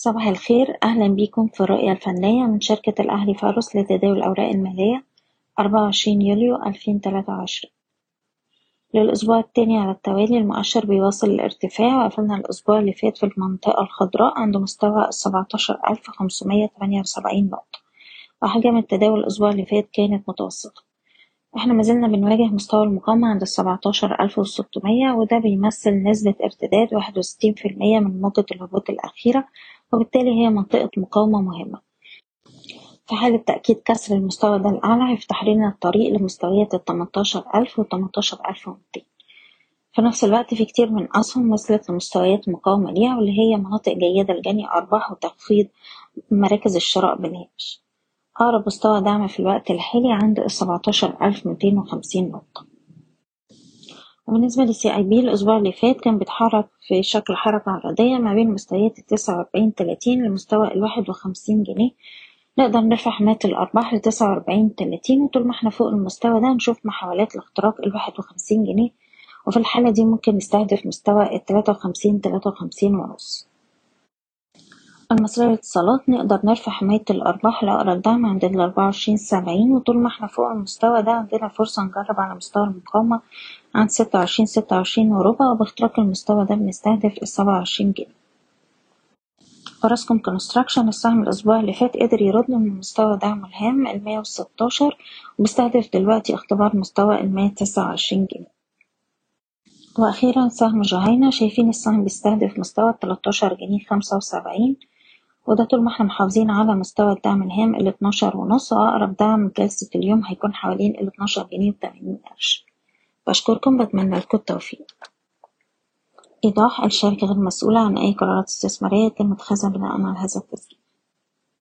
صباح الخير، أهلا بكم في الرؤية الفنية من شركة الأهلي فاروس لتداول الأوراق المالية 24 يوليو 2013 للأسبوع الثاني على التوالي. المؤشر بيواصل الارتفاع، وقفلنا الأسبوع اللي فات في المنطقة الخضراء عند مستوى 17,578 نقطة، وحجم التداول الأسبوع اللي فات كانت متوسطة. احنا مازلنا بنواجه مستوى المقاومة عند 17,600، وده بيمثل نسبة ارتداد 61% من موجة الهبوط الأخيرة، وبالتالي هي منطقة مقاومة مهمة. في حالة تأكيد كسر المستوى ده الأعلى هيفتح لنا الطريق لمستويات ال 18,000 و 18,200. في نفس الوقت في كتير من أسهم وصلت لمستويات مقاومة ليها، واللي هي مناطق جيدة لجني أرباح وتخفيض مراكز الشراء بالهامش. أقرب مستوى دعم في الوقت الحالي عند 17,250 نقطة. وبالنسبة للسي اي بي الأسبوع اللي فات كان بيتحرك في شكل حركة عرضية ما بين مستويات 49.30 لمستوى 51 جنيه. نقدر نرفع حماية الأرباح ل 49.30، وطول ما احنا فوق المستوى ده نشوف محاولات لاختراق 51 جنيه، وفي الحالة دي ممكن نستهدف مستوى 53 ونص. المصرية للاتصالات نقدر نرفع حماية الأرباح لأقرب دعم عند 24.70، وطول ما احنا فوق المستوى ده عندنا فرصة نجرب على مستوى المقاومة عند 26 وربع، وباختراق المستوى ده بنستهدف 27 جنيه. فرسكم كونستراكشن السهم الأسبوع اللي فات قدر يرد من مستوى دعمه الهام 116، وبيستهدف دلوقتي اختبار مستوى 129 جنيه. وأخيرا سهم جهينة، شايفين السهم بيستهدف مستوى 13 جنيه 75، وده طول ما احنا محافظين على مستوى الدعم الهام 12 ونص، وأقرب دعم جلسة اليوم هيكون حوالين 12 جنيه و80 قرش. بشكركم، بتمنى لكم التوفيق. إيضاح: الشركة غير مسؤولة عن أي قرارات استثمارية يتم اتخاذها بناء على هذا التسجيل.